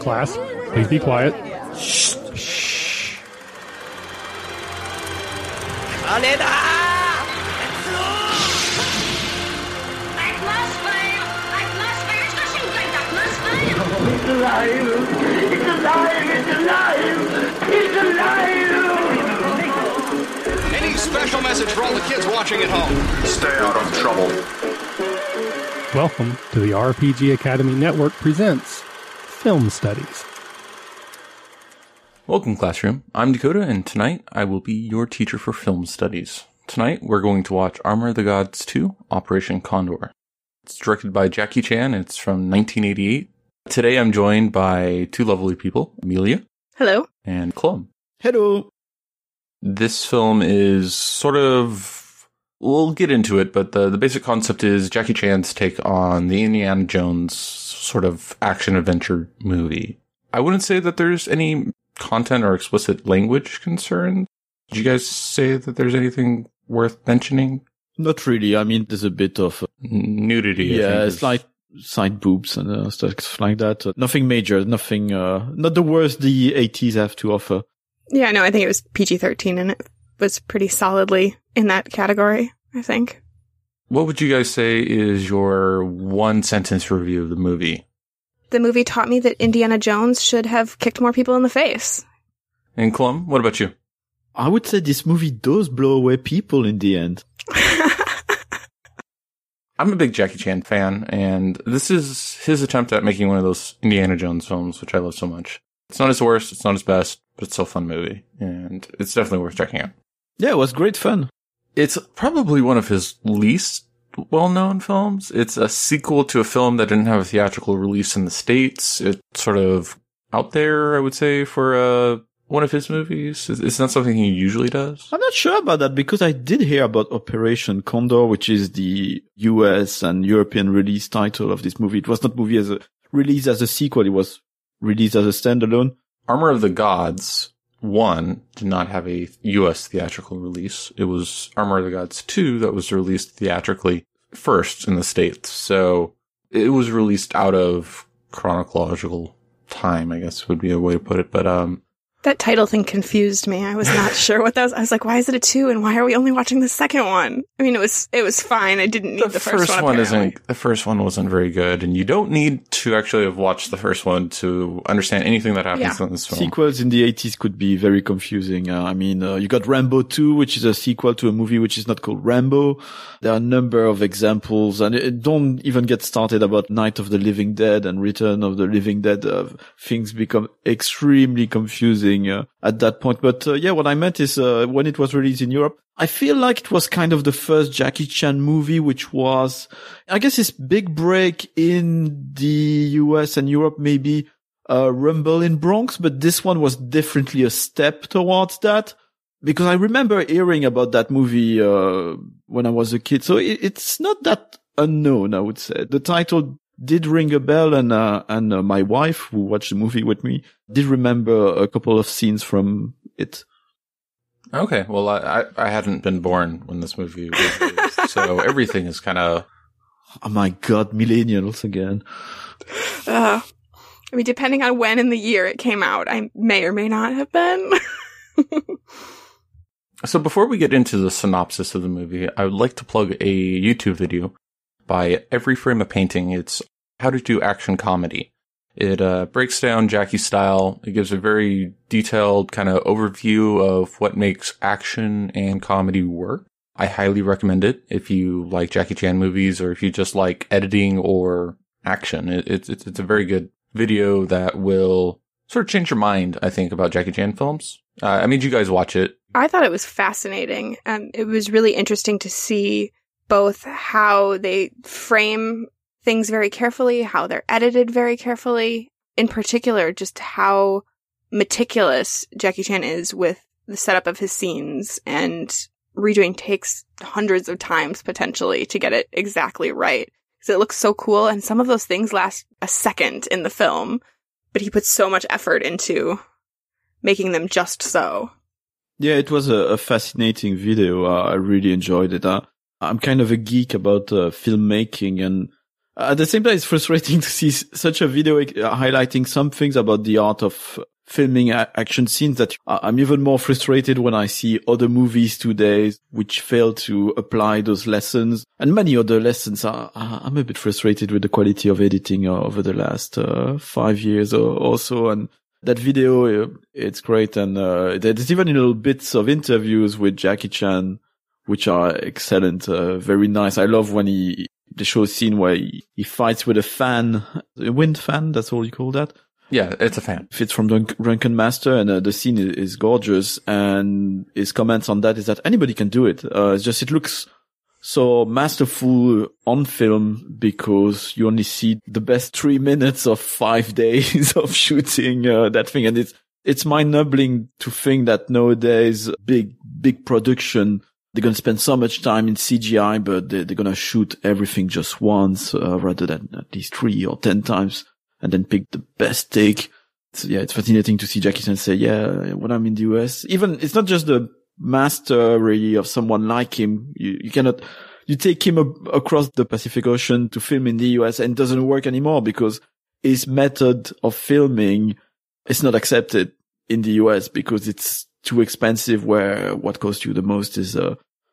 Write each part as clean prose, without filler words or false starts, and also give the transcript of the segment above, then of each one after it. Class, please be quiet. Shh. Shh. It's alive! Any special message for all the kids watching at home? Stay out of trouble. Welcome to the RPG Academy Network presents Film Studies. Welcome, classroom. I'm Dakota, and tonight I will be your teacher for Film Studies. Tonight we're going to watch Armour of God II, Operation Condor. It's directed by Jackie Chan. It's from 1988. Today I'm joined by two lovely people, Amelia. Hello. And Clum. Hello. This film is sort of, we'll get into it, but the basic concept is Jackie Chan's take on the Indiana Jones sort of action-adventure movie. I wouldn't say that there's any content or explicit language concerned. Did you guys say that there's anything worth mentioning? Not really. I mean, there's a bit of nudity. Yeah, it's like side boobs and stuff like that. Nothing major. Nothing. Not the worst the 80s have to offer. Yeah, no, I think it was PG-13, and it was pretty solidly in that category, I think. What would you guys say is your one-sentence review of the movie? The movie taught me that Indiana Jones should have kicked more people in the face. And Clum, what about you? I would say this movie does blow away people in the end. I'm a big Jackie Chan fan, and this is his attempt at making one of those Indiana Jones films, which I love so much. It's not his worst, it's not his best, but it's still a fun movie, and it's definitely worth checking out. Yeah, it was great fun. It's probably one of his least well-known films. It's a sequel to a film that didn't have a theatrical release in the States. It's sort of out there, I would say, for one of his movies. It's not something he usually does. I'm not sure about that, because I did hear about Operation Condor, which is the US and European release title of this movie. It was not released as a sequel. It was released as a standalone. Armour of the Gods 1 did not have a US theatrical release. It was Armour of the Gods 2 that was released theatrically first in the States. So it was released out of chronological time, I guess would be a way to put it. But, that title thing confused me. I was not sure what that was. I was like, why is it a 2 and why are we only watching the second one? I mean, it was fine. I didn't need the first one isn't, the first one wasn't very good, and you don't need to actually have watched the first one to understand anything that happens in this film. Sequels in the 80s could be very confusing. You got Rambo 2, which is a sequel to a movie which is not called Rambo. There are a number of examples, and don't even get started about Night of the Living Dead and Return of the Living Dead. Things become extremely confusing at that point. But what I meant is when it was released in Europe, I feel like it was kind of the first Jackie Chan movie, which was, I guess, his big break in the US and Europe, maybe Rumble in Bronx. But this one was definitely a step towards that, because I remember hearing about that movie when I was a kid. So it's not that unknown, I would say. The title did ring a bell, and my wife, who watched the movie with me, did remember a couple of scenes from it. Okay, well, I hadn't been born when this movie was released, so everything is kind of... Oh my god, millennials again. I mean, depending on when in the year it came out, I may or may not have been. So before we get into the synopsis of the movie, I would like to plug a YouTube video by Every Frame a Painting. It's how to do action comedy. It breaks down Jackie's style. It gives a very detailed kind of overview of what makes action and comedy work. I highly recommend it if you like Jackie Chan movies, or if you just like editing or action. It's a very good video that will sort of change your mind, I think, about Jackie Chan films. I made you guys watch it. I thought it was fascinating. It was really interesting to see both how they frame things very carefully, how they're edited very carefully, in particular, just how meticulous Jackie Chan is with the setup of his scenes and redoing takes hundreds of times potentially to get it exactly right. So it looks so cool, and some of those things last a second in the film, but he puts so much effort into making them just so. Yeah, it was a fascinating video. I really enjoyed it. I'm kind of a geek about filmmaking, and At the same time, it's frustrating to see such a video highlighting some things about the art of filming action scenes that I'm even more frustrated when I see other movies today which fail to apply those lessons. And many other lessons are, I'm a bit frustrated with the quality of editing over the last 5 years or so. And that video, it's great. And there's even little bits of interviews with Jackie Chan, which are excellent, very nice. I love when they show a scene where he fights with a wind fan, that's all you call that? Yeah, it's a fan. It's from Drunken Master, and the scene is gorgeous, and his comments on that is that anybody can do it. It's just, it looks so masterful on film because you only see the best 3 minutes of 5 days of shooting that thing. And it's mind-numbing to think that nowadays big production, they're going to spend so much time in CGI, but they're going to shoot everything just once rather than at least 3 or 10 times and then pick the best take. So, yeah, it's fascinating to see Jackie Chan say, yeah, when I'm in the US, even it's not just the mastery of someone like him. You take him across the Pacific Ocean to film in the US and it doesn't work anymore because his method of filming is not accepted in the US because it's too expensive, where what costs you the most is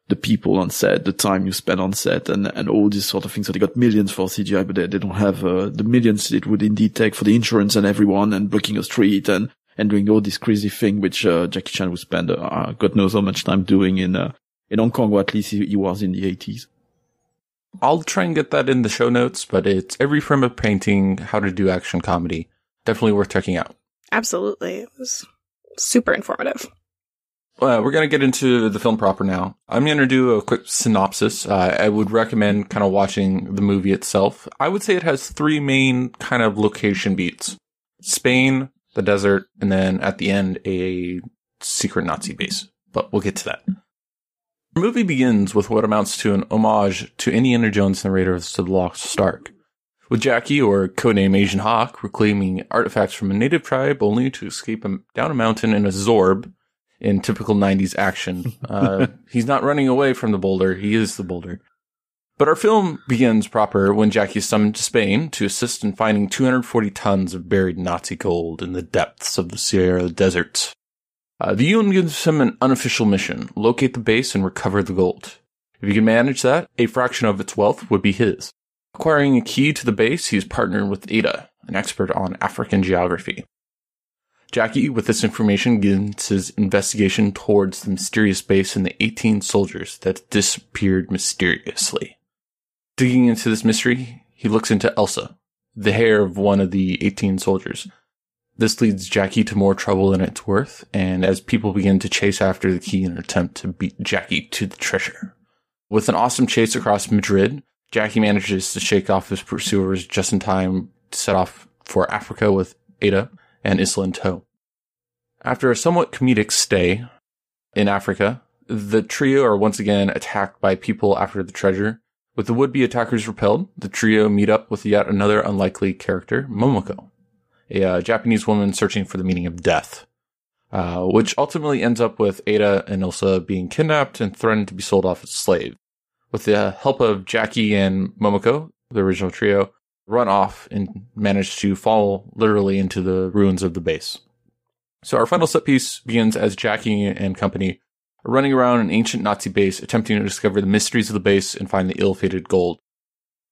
the people on set, the time you spend on set, and all these sort of things. So they got millions for CGI, but they don't have the millions it would indeed take for the insurance and everyone and blocking a street and doing all this crazy thing, which Jackie Chan would spend God knows how much time doing in Hong Kong, or at least he was in the 80s. I'll try and get that in the show notes, but it's Every Frame a Painting, How to Do Action Comedy. Definitely worth checking out. Absolutely. It was super informative. We're going to get into the film proper now. I'm going to do a quick synopsis. I would recommend kind of watching the movie itself. I would say it has 3 main kind of location beats. Spain, the desert, and then at the end, a secret Nazi base. But we'll get to that. The movie begins with what amounts to an homage to Indiana Jones and the Raiders of the Lost Ark, with Jackie, or codename Asian Hawk, reclaiming artifacts from a native tribe only to escape down a mountain in a Zorb. In typical 90s action. He's not running away from the boulder. He is the boulder. But our film begins proper when Jackie is summoned to Spain to assist in finding 240 tons of buried Nazi gold in the depths of the Sierra deserts. The UN gives him an unofficial mission, locate the base and recover the gold. If he can manage that, a fraction of its wealth would be his. Acquiring a key to the base, he's partnered with Ada, an expert on African geography. Jackie, with this information, begins his investigation towards the mysterious base and the 18 soldiers that disappeared mysteriously. Digging into this mystery, he looks into Elsa, the hair of one of the 18 soldiers. This leads Jackie to more trouble than it's worth, and as people begin to chase after the key in an attempt to beat Jackie to the treasure. With an awesome chase across Madrid, Jackie manages to shake off his pursuers just in time to set off for Africa with Ada and Isla in tow. After a somewhat comedic stay in Africa, the trio are once again attacked by people after the treasure. With the would-be attackers repelled, the trio meet up with yet another unlikely character, Momoko, a Japanese woman searching for the meaning of death, which ultimately ends up with Ada and Elsa being kidnapped and threatened to be sold off as slaves. With the help of Jackie and Momoko, the original trio, run off and manage to fall literally into the ruins of the base. So our final set piece begins as Jackie and company are running around an ancient Nazi base, attempting to discover the mysteries of the base and find the ill-fated gold.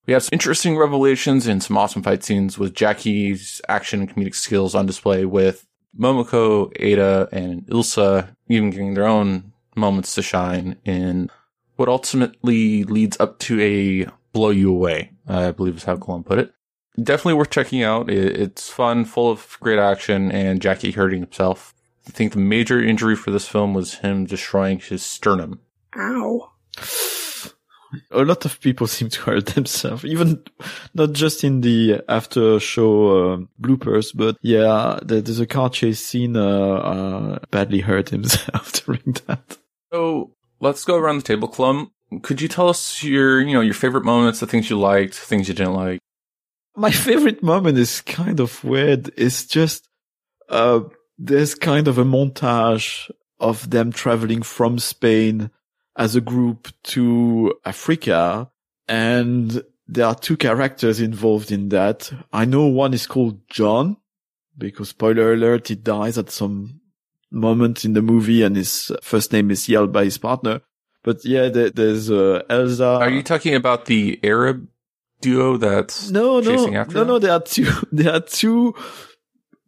We have some interesting revelations and some awesome fight scenes with Jackie's action and comedic skills on display, with Momoko, Ada, and Ilsa even getting their own moments to shine in what ultimately leads up to a blow you away, I believe is how Colum put it. Definitely worth checking out. It's fun, full of great action, and Jackie hurting himself. I think the major injury for this film was him destroying his sternum. Ow. A lot of people seem to hurt themselves, even not just in the after-show bloopers, but yeah, there's a car chase scene, badly hurt himself during that. So let's go around the table, Colum. Could you tell us your favorite moments, the things you liked, things you didn't like? My favorite moment is kind of weird. It's just, there's kind of a montage of them traveling from Spain as a group to Africa. And there are two characters involved in that. I know one is called John, because spoiler alert, he dies at some moment in the movie and his first name is yelled by his partner. But yeah, there's Elsa. Are you talking about the Arab duo that's chasing after him? No, there are two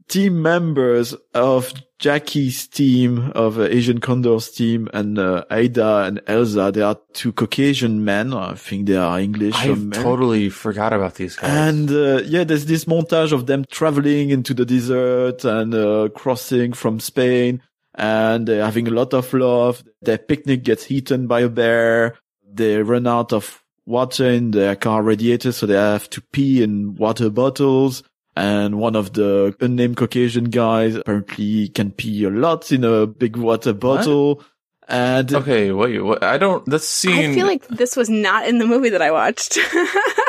team members of Jackie's team, of Asian Condor's team, and Ada and Elsa. They are two Caucasian men. I think they are English. I totally forgot about these guys. And there's this montage of them traveling into the desert and crossing from Spain, and they're having a lot of love. Their picnic gets eaten by a bear. They run out of water in their car radiator, so they have to pee in water bottles. And one of the unnamed Caucasian guys apparently can pee a lot in a big water bottle. What? And okay, wait, I don't. This scene. I feel like this was not in the movie that I watched.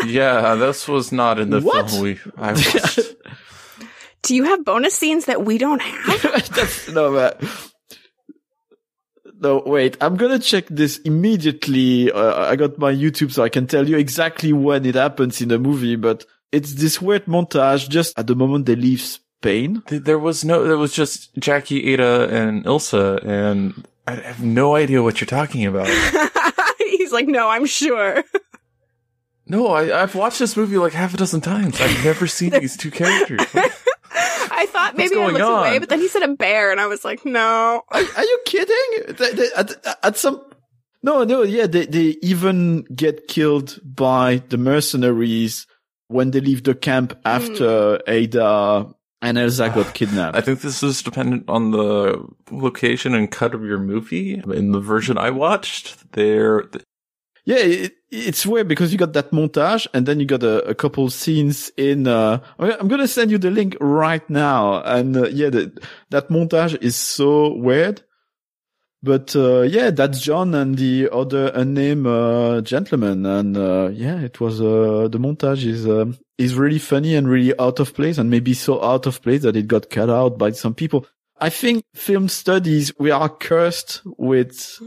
Yeah, this was not in the film I watched. Do you have bonus scenes that we don't have? No, wait. I'm gonna check this immediately. I got my YouTube, so I can tell you exactly when it happens in the movie. But it's this weird montage just at the moment they leave Spain. There was just Jackie, Ada, and Ilsa, and I have no idea what you're talking about. He's like, no, I'm sure. No, I've watched this movie like half a dozen times. I've never seen these two characters. I thought maybe I looked away, but then he said a bear, and I was like, no. Are you kidding? They even get killed by the mercenaries when they leave the camp after Ada and Elsa got kidnapped. I think this is dependent on the location and cut of your movie. In the version I watched, it's weird because you got that montage and then you got a couple scenes in, I'm going to send you the link right now. And that montage is so weird. But, that's John and the other unnamed, gentleman. And, it was, the montage is really funny and really out of place, and maybe so out of place that it got cut out by some people. I think Film Studies, we are cursed with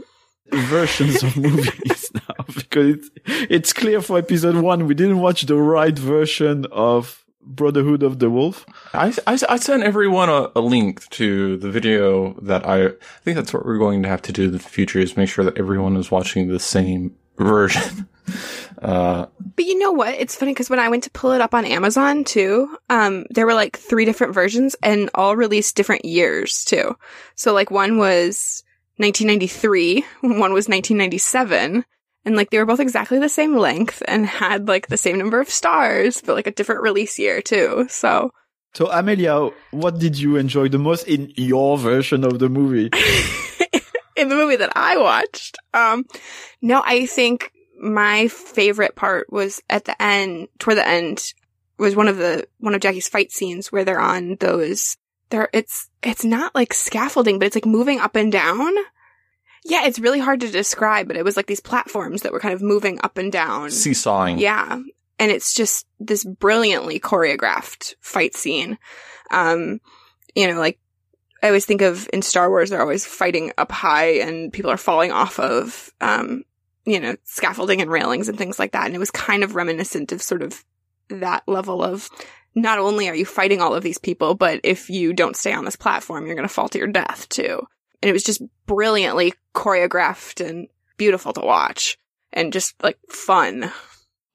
versions of movies now, because it's clear for episode 1 we didn't watch the right version of Brotherhood of the Wolf. I sent everyone a link to the video that I think that's what we're going to have to do in the future, is make sure that everyone is watching the same version. But you know what? It's funny because when I went to pull it up on Amazon too, there were like 3 different versions and all released different years too. So like one was 1993, one was 1997, and like they were both exactly the same length and had like the same number of stars, but like a different release year too. So Amelia, what did you enjoy the most in your version of the movie? In the movie that I watched, I think my favorite part was at the end. Toward the end was one of Jackie's fight scenes where they're on those. It's not like scaffolding, but it's like moving up and down. Yeah, it's really hard to describe, but it was like these platforms that were kind of moving up and down. Seesawing. Yeah. And it's just this brilliantly choreographed fight scene. Like I always think of in Star Wars, they're always fighting up high and people are falling off of, scaffolding and railings and things like that. And it was kind of reminiscent of sort of that level of, not only are you fighting all of these people, but if you don't stay on this platform, you're going to fall to your death, too. And it was just brilliantly choreographed and beautiful to watch and just, like, fun.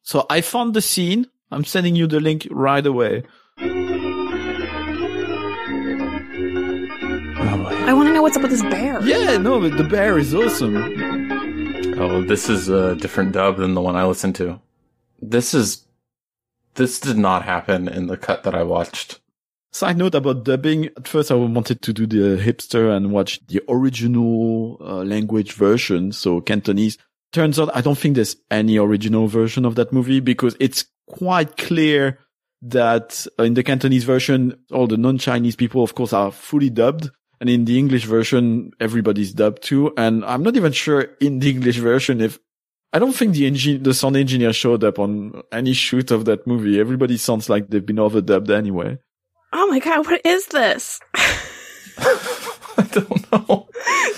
So I found the scene. I'm sending you the link right away. I want to know what's up with this bear. Yeah, no, but the bear is awesome. Oh, this is a different dub than the one I listened to. This did not happen in the cut that I watched. Side note about dubbing. At first, I wanted to do the hipster and watch the original language version, so Cantonese. Turns out I don't think there's any original version of that movie, because it's quite clear that in the Cantonese version, all the non-Chinese people, of course, are fully dubbed. And in the English version, everybody's dubbed too. And I'm not even sure in the English version if... I don't think the sound engineer showed up on any shoot of that movie. Everybody sounds like they've been overdubbed anyway. Oh my god, what is this? I don't know.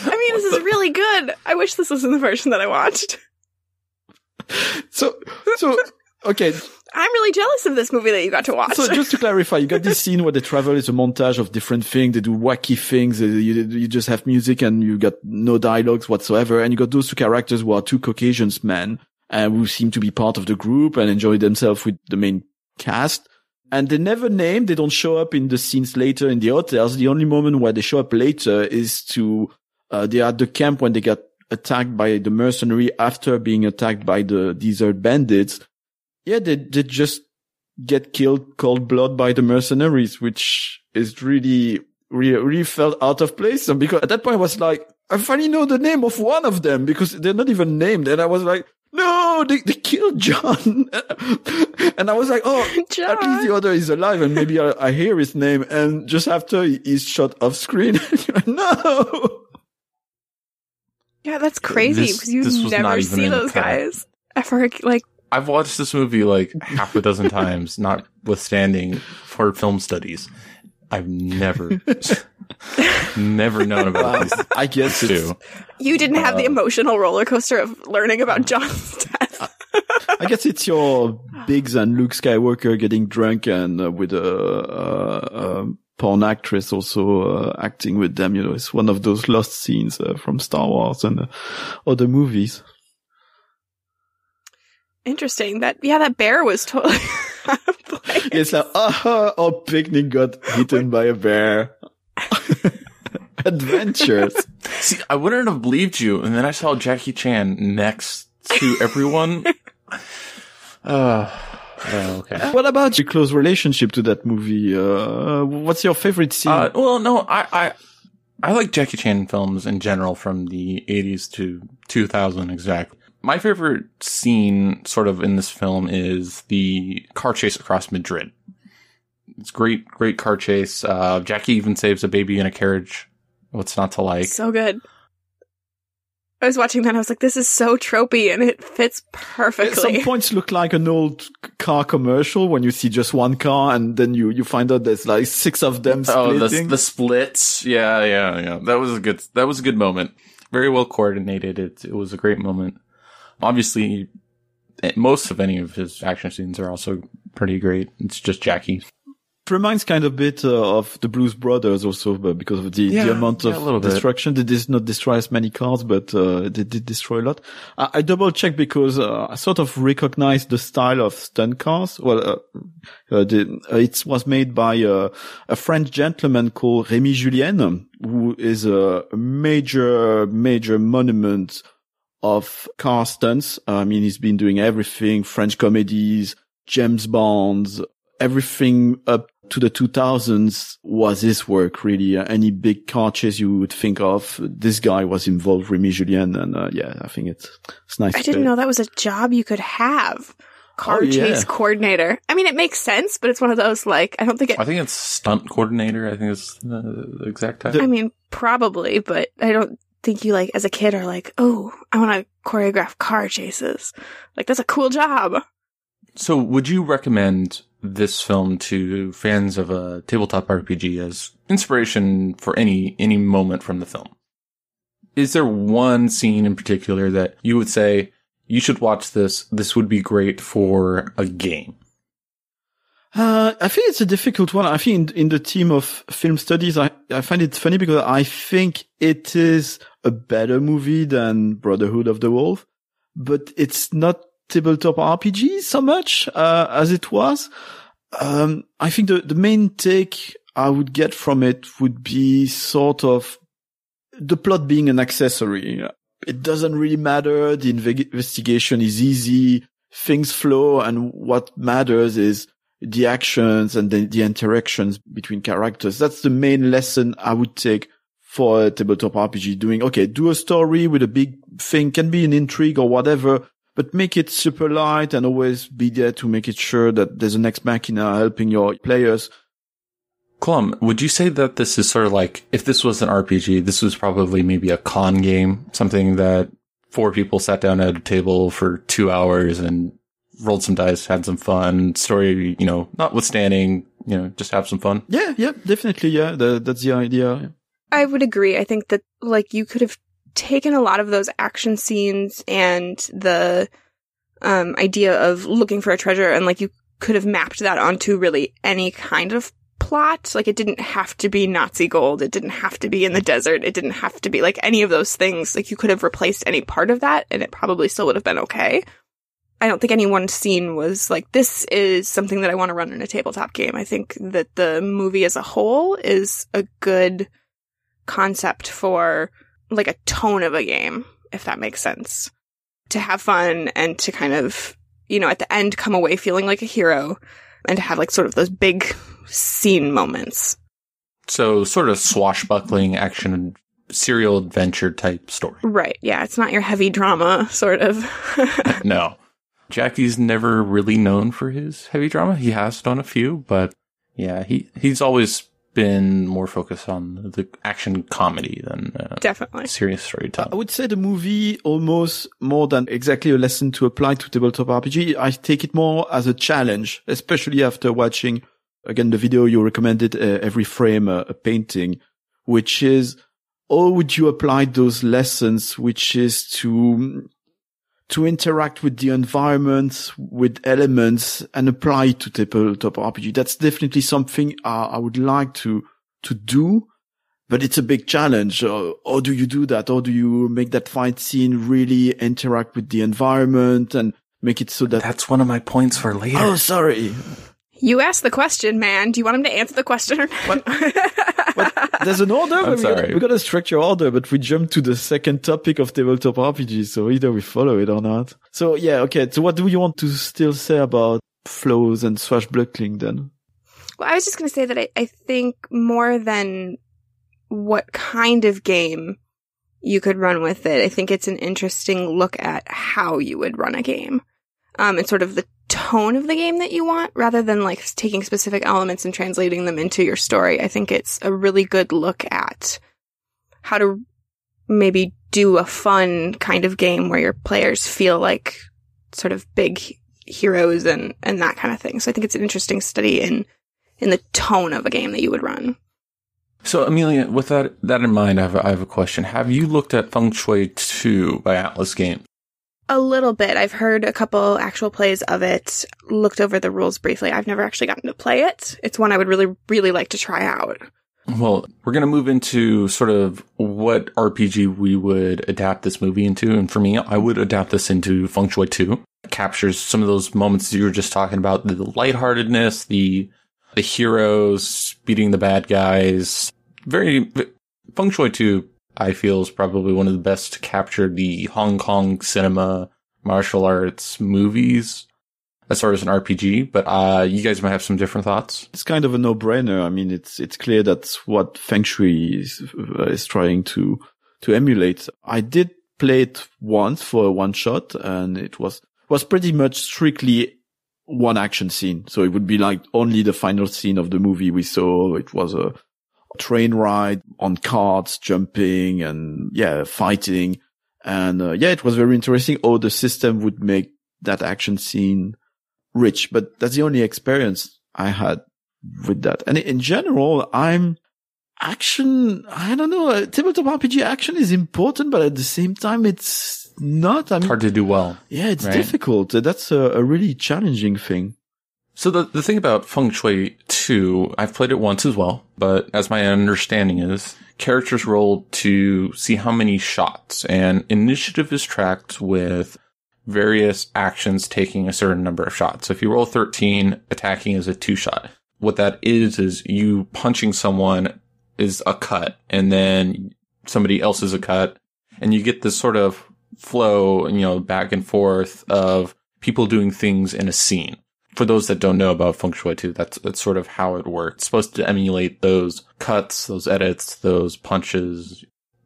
This is really good. I wish this was in the version that I watched. So Okay. I'm really jealous of this movie that you got to watch. So just to clarify, you got this scene where they travel. It's a montage of different things. They do wacky things. You just have music and you got no dialogues whatsoever. And you got those two characters who are two Caucasian men and who seem to be part of the group and enjoy themselves with the main cast. And they never name. They don't show up in the scenes later in the hotels. The only moment where they show up later is to they are at the camp when they got attacked by the mercenary after being attacked by the desert bandits. Yeah, they just get killed cold blood by the mercenaries, which is really felt out of place. And because at that point I was like, I finally know the name of one of them because they're not even named. And I was like, no, they killed John. And I was like, oh, John. At least the other is alive and maybe I hear his name. And just after he's shot off screen, no. Yeah, that's crazy because you never see those guys ever. Like, I've watched this movie like half a dozen times, notwithstanding for film studies. I've never known about these. I guess too. You didn't have the emotional roller coaster of learning about John's death. I guess it's your Biggs and Luke Skywalker getting drunk and with a porn actress also acting with them. You know, it's one of those lost scenes from Star Wars and other movies. Interesting. That bear was totally. It's like, our picnic got eaten by a bear. Adventures. See, I wouldn't have believed you, and then I saw Jackie Chan next to everyone. Okay. What about your close relationship to that movie? What's your favorite scene? Well, no, I like Jackie Chan films in general from the 80s to 2000 exactly. My favorite scene sort of in this film is the car chase across Madrid. It's great car chase. Jackie even saves a baby in a carriage. What's not to like? So good. I was watching that and I was like, this is so tropey and it fits perfectly. Some points look like an old car commercial when you see just one car and then you find out there's like six of them splitting. Oh, the splits. Yeah. That was a good moment. Very well coordinated. It was a great moment. Obviously, most of any of his action scenes are also pretty great. It's just Jackie. It reminds kind of a bit of the Blues Brothers also, but because of the amount of destruction. They did not destroy as many cars, but they did destroy a lot. I double-checked because I sort of recognized the style of stunt cars. Well, it was made by a French gentleman called Rémy Julienne, who is a major monument of car stunts. I mean, he's been doing everything, French comedies, James Bonds, everything up to the 2000s was his work, really. Any big car chase you would think of, this guy was involved, Rémy Julienne, and I think it's nice. I didn't know that was a job you could have. Car chase coordinator. I mean, it makes sense, but it's one of those, like, I think it's stunt coordinator. I think it's the exact title. I mean, probably, but I don't think you, like, as a kid are like, oh, I want to choreograph car chases. Like, that's a cool job. So would you recommend this film to fans of a tabletop RPG as inspiration for any moment from the film? Is there one scene in particular that you would say, you should watch this, this would be great for a game? I think it's a difficult one. I think in the team of film studies, I find it funny because I think it is a better movie than Brotherhood of the Wolf, but it's not tabletop RPG so much, as it was. I think the main take I would get from it would be sort of the plot being an accessory. It doesn't really matter. The investigation is easy. Things flow. And what matters is the actions and the interactions between characters. That's the main lesson I would take for a tabletop RPG. Do a story with a big thing, can be an intrigue or whatever, but make it super light and always be there to make it sure that there's an ex machina helping your players. Clum, would you say that this is sort of like, if this was an RPG, this was probably maybe a con game, something that four people sat down at a table for 2 hours and rolled some dice, had some fun, story, notwithstanding, just have some fun? Yeah, definitely, yeah. That's the idea. I would agree. I think that, like, you could have taken a lot of those action scenes and the idea of looking for a treasure, and like you could have mapped that onto really any kind of plot. Like, it didn't have to be Nazi gold. It didn't have to be in the desert. It didn't have to be like any of those things. Like, you could have replaced any part of that and it probably still would have been okay. I don't think any one scene was like, this is something that I want to run in a tabletop game. I think that the movie as a whole is a good concept for like a tone of a game, if that makes sense. To have fun and to kind of, you know, at the end come away feeling like a hero and to have like sort of those big scene moments. So sort of swashbuckling action, serial adventure type story. Right. Yeah. It's not your heavy drama sort of. No. Jackie's never really known for his heavy drama. He has done a few, but yeah, he's always been more focused on the action comedy than definitely serious storytelling. I would say the movie almost more than exactly a lesson to apply to tabletop RPG. I take it more as a challenge, especially after watching, again, the video you recommended, Every Frame a Painting, which is, how would you apply those lessons, which is to interact with the environment, with elements, and apply to tabletop RPG. That's definitely something I would like to do, but it's a big challenge. How do you do that? How do you make that fight scene really interact with the environment and make it so that... That's one of my points for later. Oh, sorry. You asked the question, man. Do you want him to answer the question or not? But there's an order. We're going to structure order, but we jump to the second topic of tabletop RPG. So either we follow it or not. So yeah, okay. So what do you want to still say about flows and swashbuckling then? Well, I was just going to say that I think more than what kind of game you could run with it, I think it's an interesting look at how you would run a game. And sort of the tone of the game that you want, rather than like taking specific elements and translating them into your story. I think it's a really good look at how to maybe do a fun kind of game where your players feel like sort of big heroes and that kind of thing. So I think it's an interesting study in the tone of a game that you would run. So Amelia, with that in mind, I have a question. Have you looked at Feng Shui 2 by Atlas Games? A little bit. I've heard a couple actual plays of it, looked over the rules briefly. I've never actually gotten to play it. It's one I would really, really like to try out. Well, we're going to move into sort of what RPG we would adapt this movie into. And for me, I would adapt this into Feng Shui 2. It captures some of those moments you were just talking about, the lightheartedness, the heroes beating the bad guys. Feng Shui 2, I feel, is probably one of the best to capture the Hong Kong cinema, martial arts movies as far as an RPG, but you guys might have some different thoughts. It's kind of a no-brainer. I mean, it's clear that's what Feng Shui is trying to emulate. I did play it once for a one-shot, and it was pretty much strictly one action scene. So it would be like only the final scene of the movie we saw. It was a train ride on carts, jumping and fighting. And it was very interesting. The system would make that action scene rich, but that's the only experience I had with that. And in general, I don't know. Tabletop RPG action is important, but at the same time, it's not. It's hard to do well. Yeah, it's difficult. That's a really challenging thing. So the thing about Feng Shui 2, I've played it once as well, but as my understanding is, characters roll to see how many shots, and initiative is tracked with various actions taking a certain number of shots. So if you roll 13, attacking is a 2-shot. What that is you punching someone is a cut, and then somebody else is a cut, and you get this sort of flow, you know, back and forth of people doing things in a scene. For those that don't know about Feng Shui 2, that's sort of how it works. It's supposed to emulate those cuts, those edits, those punches,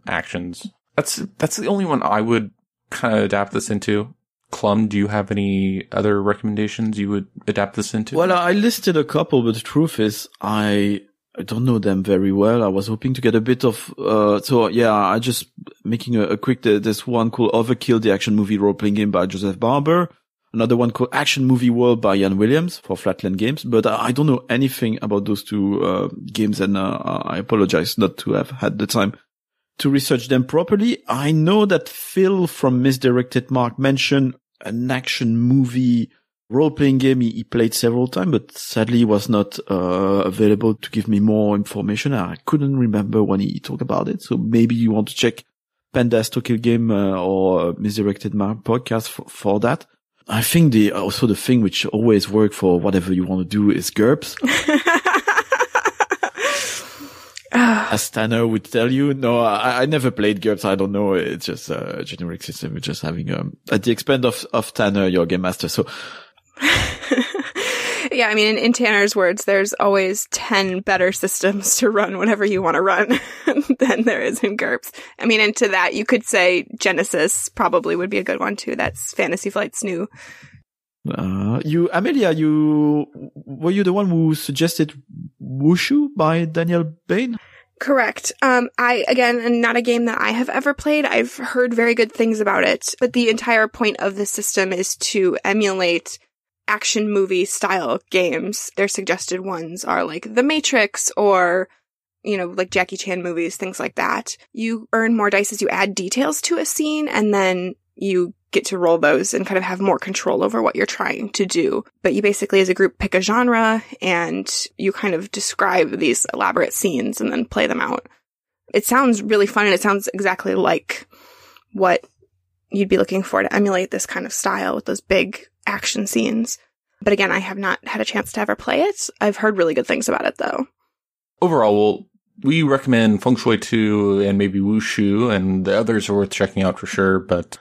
actions. That's the only one I would kind of adapt this into. Clum, do you have any other recommendations you would adapt this into? Well, I listed a couple, but the truth is I don't know them very well. I was hoping to get a bit of... I just making a quick... There's one called Overkill: The Action Movie Roleplaying Game by Joseph Barber. Another one called Action Movie World by Ian Williams for Flatland Games. But I don't know anything about those two games, and I apologize not to have had the time to research them properly. I know that Phil from Misdirected Mark mentioned an action movie role-playing game he played several times, but sadly was not available to give me more information. I couldn't remember when he talked about it. So maybe you want to check Pandas to Kill Game or Misdirected Mark podcast for that. I think the thing which always works for whatever you want to do is GURPS. As Tanner would tell you, no, I never played GURPS. I don't know. It's just a generic system. We're just having, at the expense of Tanner, your game master. So. Yeah. I mean, in Tanner's words, there's always 10 better systems to run whatever you want to run than there is in GURPS. I mean, and to that, you could say Genesis probably would be a good one too. That's Fantasy Flight's new. Amelia, were you the one who suggested Wushu by Daniel Bain? Correct. I, again, not a game that I have ever played. I've heard very good things about it, but the entire point of the system is to emulate action movie style games. Their suggested ones are like The Matrix or, you know, like Jackie Chan movies, things like that. You earn more dice as you add details to a scene, and then you get to roll those and kind of have more control over what you're trying to do. But you basically, as a group, pick a genre and you kind of describe these elaborate scenes and then play them out. It sounds really fun, and it sounds exactly like what you'd be looking for to emulate this kind of style with those big action scenes. But again, I have not had a chance to ever play it. I've heard really good things about it, though. Overall, we recommend Feng Shui 2 and maybe Wushu, and the others are worth checking out for sure, but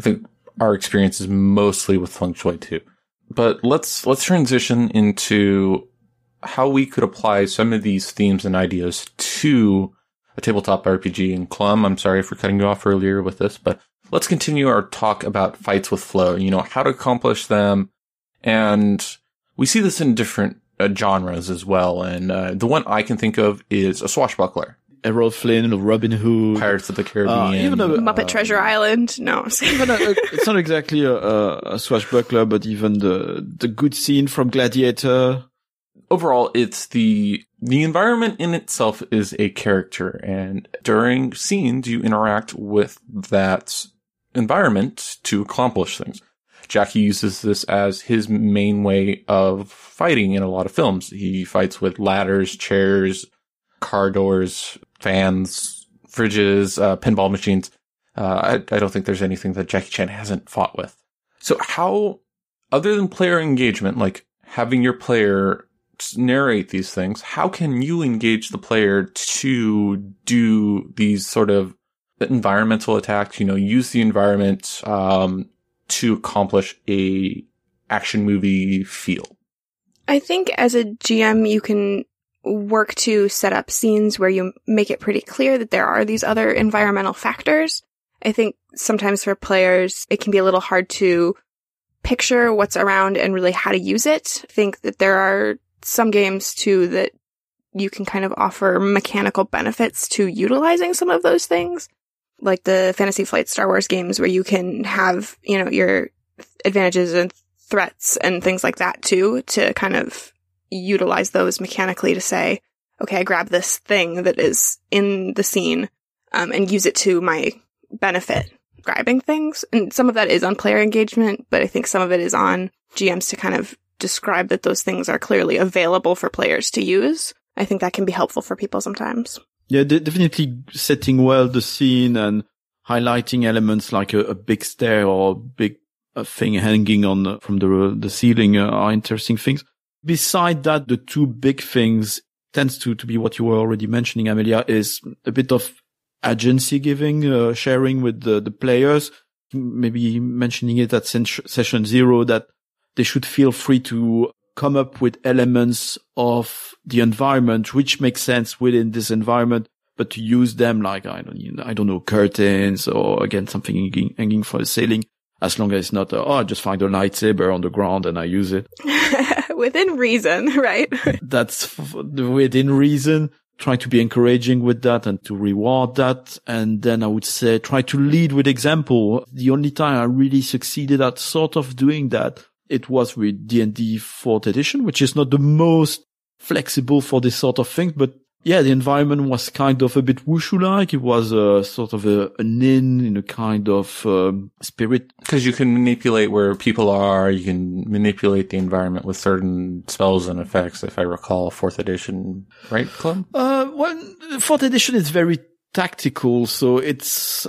I think our experience is mostly with Feng Shui 2. But let's transition into how we could apply some of these themes and ideas to a tabletop RPG. And Clum, I'm sorry for cutting you off earlier with this, but let's continue our talk about fights with flow, you know, how to accomplish them. And we see this in different genres as well. And the one I can think of is a swashbuckler. Errol Flynn, Robin Hood, Pirates of the Caribbean, even a, Muppet Treasure Island. No, even it's not exactly a swashbuckler, but even the good scene from Gladiator. Overall, it's the environment in itself is a character, and during scenes you interact with that environment to accomplish things. Jackie uses this as his main way of fighting in a lot of films. He fights with ladders, chairs, car doors, fans, fridges, pinball machines. I don't think there's anything that Jackie Chan hasn't fought with. So how, other than player engagement, like having your player narrate these things, how can you engage the player to do these sort of environmental attacks, you know, use the environment to accomplish a action movie feel? I think as a GM, you can work to set up scenes where you make it pretty clear that there are these other environmental factors. I think sometimes for players, it can be a little hard to picture what's around and really how to use it. I think that there are some games, too, that you can kind of offer mechanical benefits to utilizing some of those things, like the Fantasy Flight Star Wars games where you can have, you know, your advantages and threats and things like that, too, to kind of utilize those mechanically to say, okay, I grab this thing that is in the scene and use it to my benefit, grabbing things. And some of that is on player engagement, but I think some of it is on GMs to kind of describe that those things are clearly available for players to use. I think that can be helpful for people sometimes. Yeah, definitely setting well the scene and highlighting elements like a big stair or a big thing hanging on from the ceiling are interesting things. Beside that, the two big things tends to be what you were already mentioning, Amelia, is a bit of agency giving, sharing with the players, maybe mentioning it at session zero that they should feel free to come up with elements of the environment which makes sense within this environment, but to use them like, I don't know, curtains or again, something hanging for the ceiling, as long as it's not, I just find a lightsaber on the ground and I use it. Within reason, right? That's within reason. Try to be encouraging with that and to reward that. And then I would say try to lead with example. The only time I really succeeded at sort of doing that, it was with D&D 4th edition, which is not the most flexible for this sort of thing, but yeah, the environment was kind of a bit Wushu-like. It was a sort of an inn in a kind of spirit. Because you can manipulate where people are. You can manipulate the environment with certain spells and effects, if I recall, 4th edition, right, Clum? Well, 4th edition is very tactical, so it's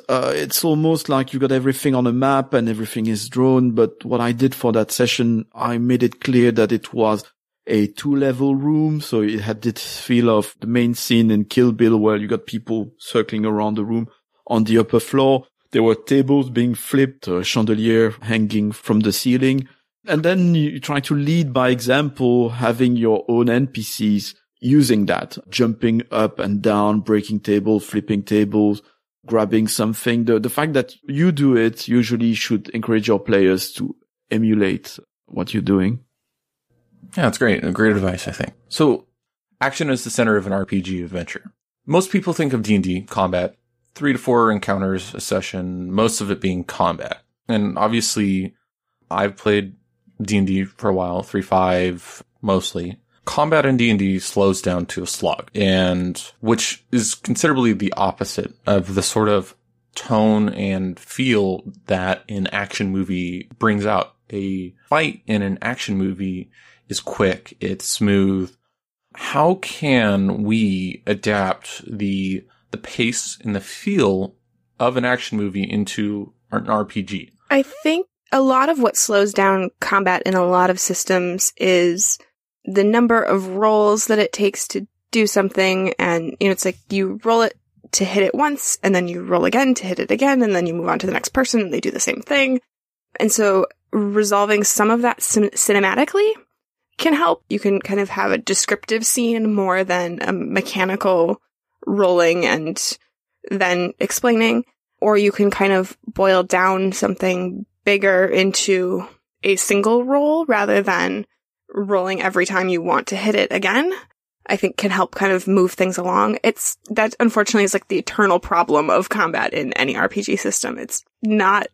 almost like you got everything on a map and everything is drawn. But what I did for that session, I made it clear that it was a 2-level room, so it had this feel of the main scene in Kill Bill, where you got people circling around the room. On the upper floor, there were tables being flipped, a chandelier hanging from the ceiling, and then you try to lead by example, having your own NPCs using that, jumping up and down, breaking tables, flipping tables, grabbing something. The fact that you do it usually should encourage your players to emulate what you're doing. Yeah, it's great. Great advice, I think. So, action is the center of an RPG adventure. Most people think of D&D, combat, 3 to 4 encounters a session, most of it being combat. And obviously, I've played D&D for a while, 3.5 mostly. Combat in D&D slows down to a slog, and which is considerably the opposite of the sort of tone and feel that an action movie brings out. A fight in an action movie is quick, it's smooth. How can we adapt the pace and the feel of an action movie into an RPG? I think a lot of what slows down combat in a lot of systems is the number of rolls that it takes to do something. And, you know, it's like you roll it to hit it once, and then you roll again to hit it again, and then you move on to the next person and they do the same thing. And so resolving some of that cinematically can help. You can kind of have a descriptive scene more than a mechanical rolling and then explaining. Or you can kind of boil down something bigger into a single roll rather than rolling every time you want to hit it again, I think can help kind of move things along. It's that, unfortunately, is like the eternal problem of combat in any RPG system. It's not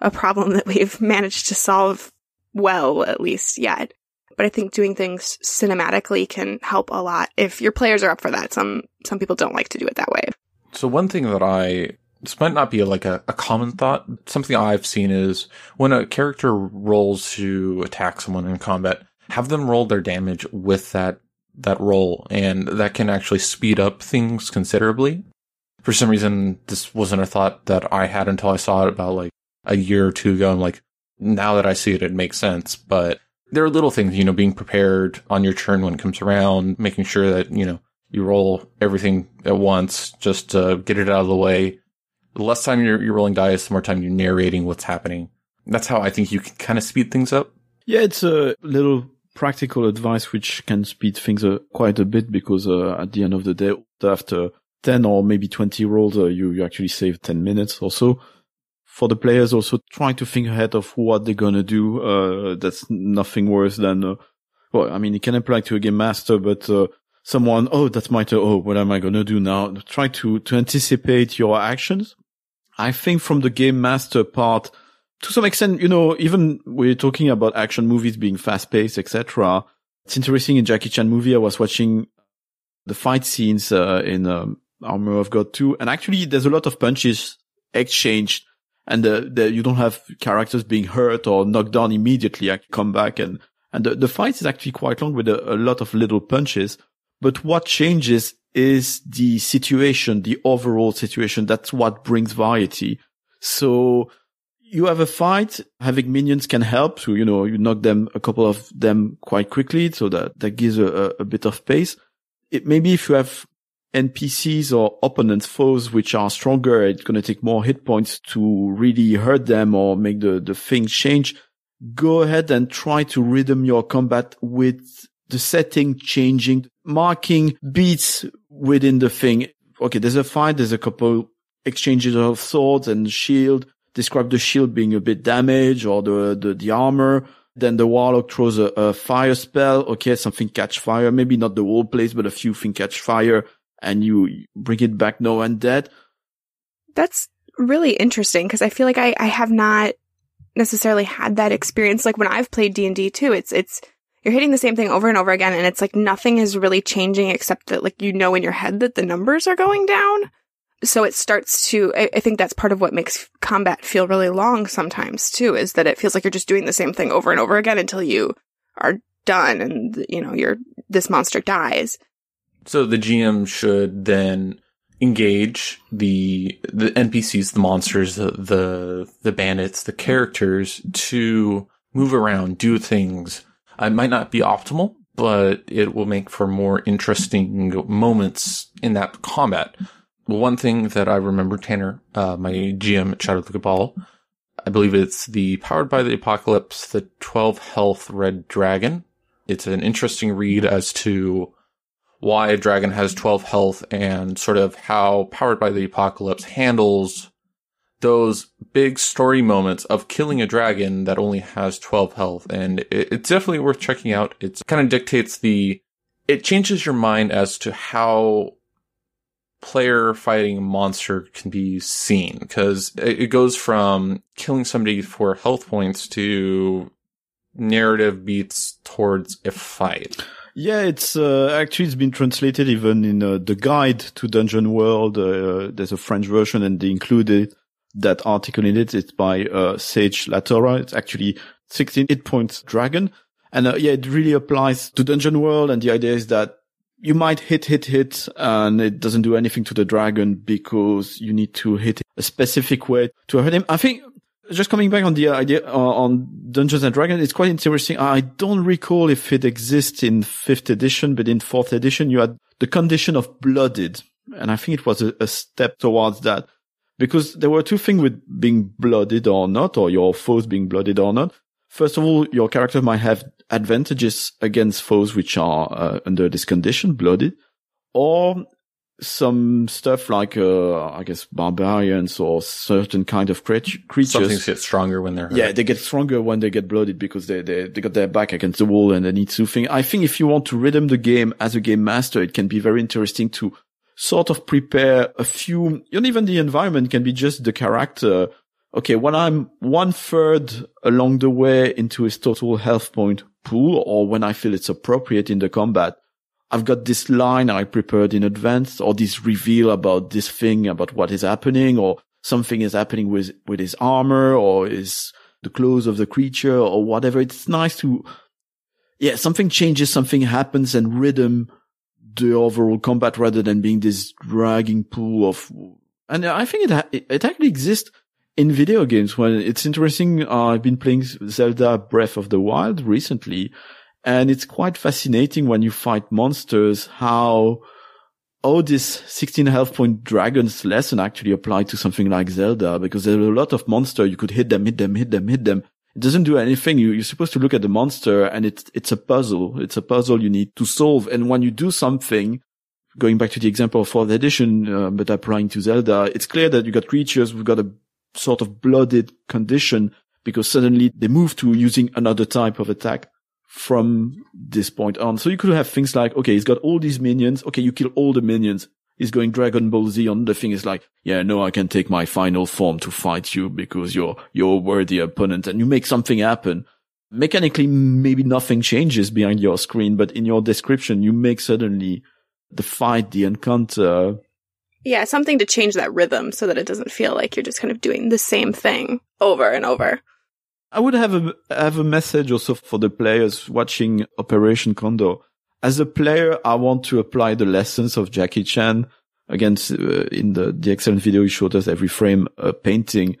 a problem that we've managed to solve well, at least yet. But I think doing things cinematically can help a lot if your players are up for that. Some people don't like to do it that way. So one thing that this might not be like a common thought. Something I've seen is when a character rolls to attack someone in combat, have them roll their damage with that roll, and that can actually speed up things considerably. For some reason, this wasn't a thought that I had until I saw it about like a year or two ago. I'm like, now that I see it, it makes sense. But there are little things, you know, being prepared on your turn when it comes around, making sure that, you know, you roll everything at once just to get it out of the way. The less time you're rolling dice, the more time you're narrating what's happening. That's how I think you can kind of speed things up. Yeah, it's a little practical advice which can speed things up quite a bit, because at the end of the day, after 10 or maybe 20 rolls, you actually save 10 minutes or so. For the players, also trying to think ahead of what they're going to do. That's nothing worse than, it can apply to a game master, but someone, what am I going to do now? Try to anticipate your actions. I think from the game master part, to some extent, you know, even we're talking about action movies being fast-paced, etc. It's interesting, in Jackie Chan movie, I was watching the fight scenes in Armour of God II, and actually there's a lot of punches exchanged. And you don't have characters being hurt or knocked down immediately. I come back and the fight is actually quite long with a lot of little punches. But what changes is the situation, the overall situation. That's what brings variety. So you have a fight, having minions can help. So, you know, you knock them, a couple of them quite quickly. So that gives a bit of pace. It maybe if you have NPCs or opponents, foes, which are stronger, it's going to take more hit points to really hurt them or make the thing change. Go ahead and try to rhythm your combat with the setting changing, marking beats within the thing. Okay, there's a fight, there's a couple exchanges of swords and shield. Describe the shield being a bit damaged or the armor. Then the warlock throws a fire spell. Okay, something catch fire. Maybe not the whole place, but a few things catch fire. And you bring it back now and dead. That's really interesting, because I feel like I have not necessarily had that experience. Like when I've played D&D too, it's you're hitting the same thing over and over again, and it's like nothing is really changing except that, like, you know in your head that the numbers are going down. So it starts to, I think that's part of what makes combat feel really long sometimes too, is that it feels like you're just doing the same thing over and over again until you are done and, you know, this monster dies. So the GM should then engage the NPCs, the monsters, the bandits, the characters to move around, do things. It might not be optimal, but it will make for more interesting moments in that combat. One thing that I remember, Tanner, my GM at Shadow of the Cabal, I believe it's the Powered by the Apocalypse, the 12 Health Red Dragon. It's an interesting read as to why a dragon has 12 health and sort of how Powered by the Apocalypse handles those big story moments of killing a dragon that only has 12 health. And it's definitely worth checking out. It kind of dictates it changes your mind as to how player fighting a monster can be seen, because it goes from killing somebody for health points to narrative beats towards a fight. Yeah, it's actually it's been translated even in the guide to Dungeon World. There's a French version, and they included that article in it. It's by Sage Latora. It's actually 16 hit points dragon, and yeah, it really applies to Dungeon World. And the idea is that you might hit, and it doesn't do anything to the dragon because you need to hit a specific way to hurt him. I think. Just coming back on the idea on Dungeons & Dragons, it's quite interesting. I don't recall if it exists in 5th edition, but in 4th edition, you had the condition of blooded. And I think it was a step towards that. Because there were two things with being blooded or not, or your foes being blooded or not. First of all, your character might have advantages against foes which are under this condition, blooded. Or some stuff like, I guess, barbarians or certain kind of creatures. Some things get stronger when they're hurt. Yeah, they get stronger when they get blooded because they got their back against the wall and they need something. I think if you want to rhythm the game as a game master, it can be very interesting to sort of prepare a few, and even the environment can be just the character. Okay, when I'm 1/3 along the way into his total health point pool, or when I feel it's appropriate in the combat, I've got this line I prepared in advance, or this reveal about this thing, about what is happening, or something is happening with his armor, or is the clothes of the creature, or whatever. It's nice to, yeah, something changes, something happens, and rhythm the overall combat rather than being this dragging pool of. And I think it actually exists in video games. When it's interesting, I've been playing Zelda Breath of the Wild recently. And it's quite fascinating when you fight monsters, how this 16 health point dragon's lesson actually applied to something like Zelda, because there are a lot of monsters. You could hit them. It doesn't do anything. You're supposed to look at the monster, and it's a puzzle. It's a puzzle you need to solve. And when you do something, going back to the example of 4th edition, but applying to Zelda, it's clear that you got creatures who've got a sort of blooded condition because suddenly they move to using another type of attack from this point on. So you could have things like, okay, he's got all these minions. Okay, you kill all the minions. He's going Dragon Ball Z on. The thing is like, yeah, no, I can take my final form to fight you because you're a worthy opponent, and you make something happen. Mechanically, maybe nothing changes behind your screen, but in your description, you make suddenly the fight, the encounter. Yeah, something to change that rhythm so that it doesn't feel like you're just kind of doing the same thing over and over. I would have a message also for the players watching Operation Condor. As a player, I want to apply the lessons of Jackie Chan. Again, in the excellent video he showed us, Every Frame a Painting,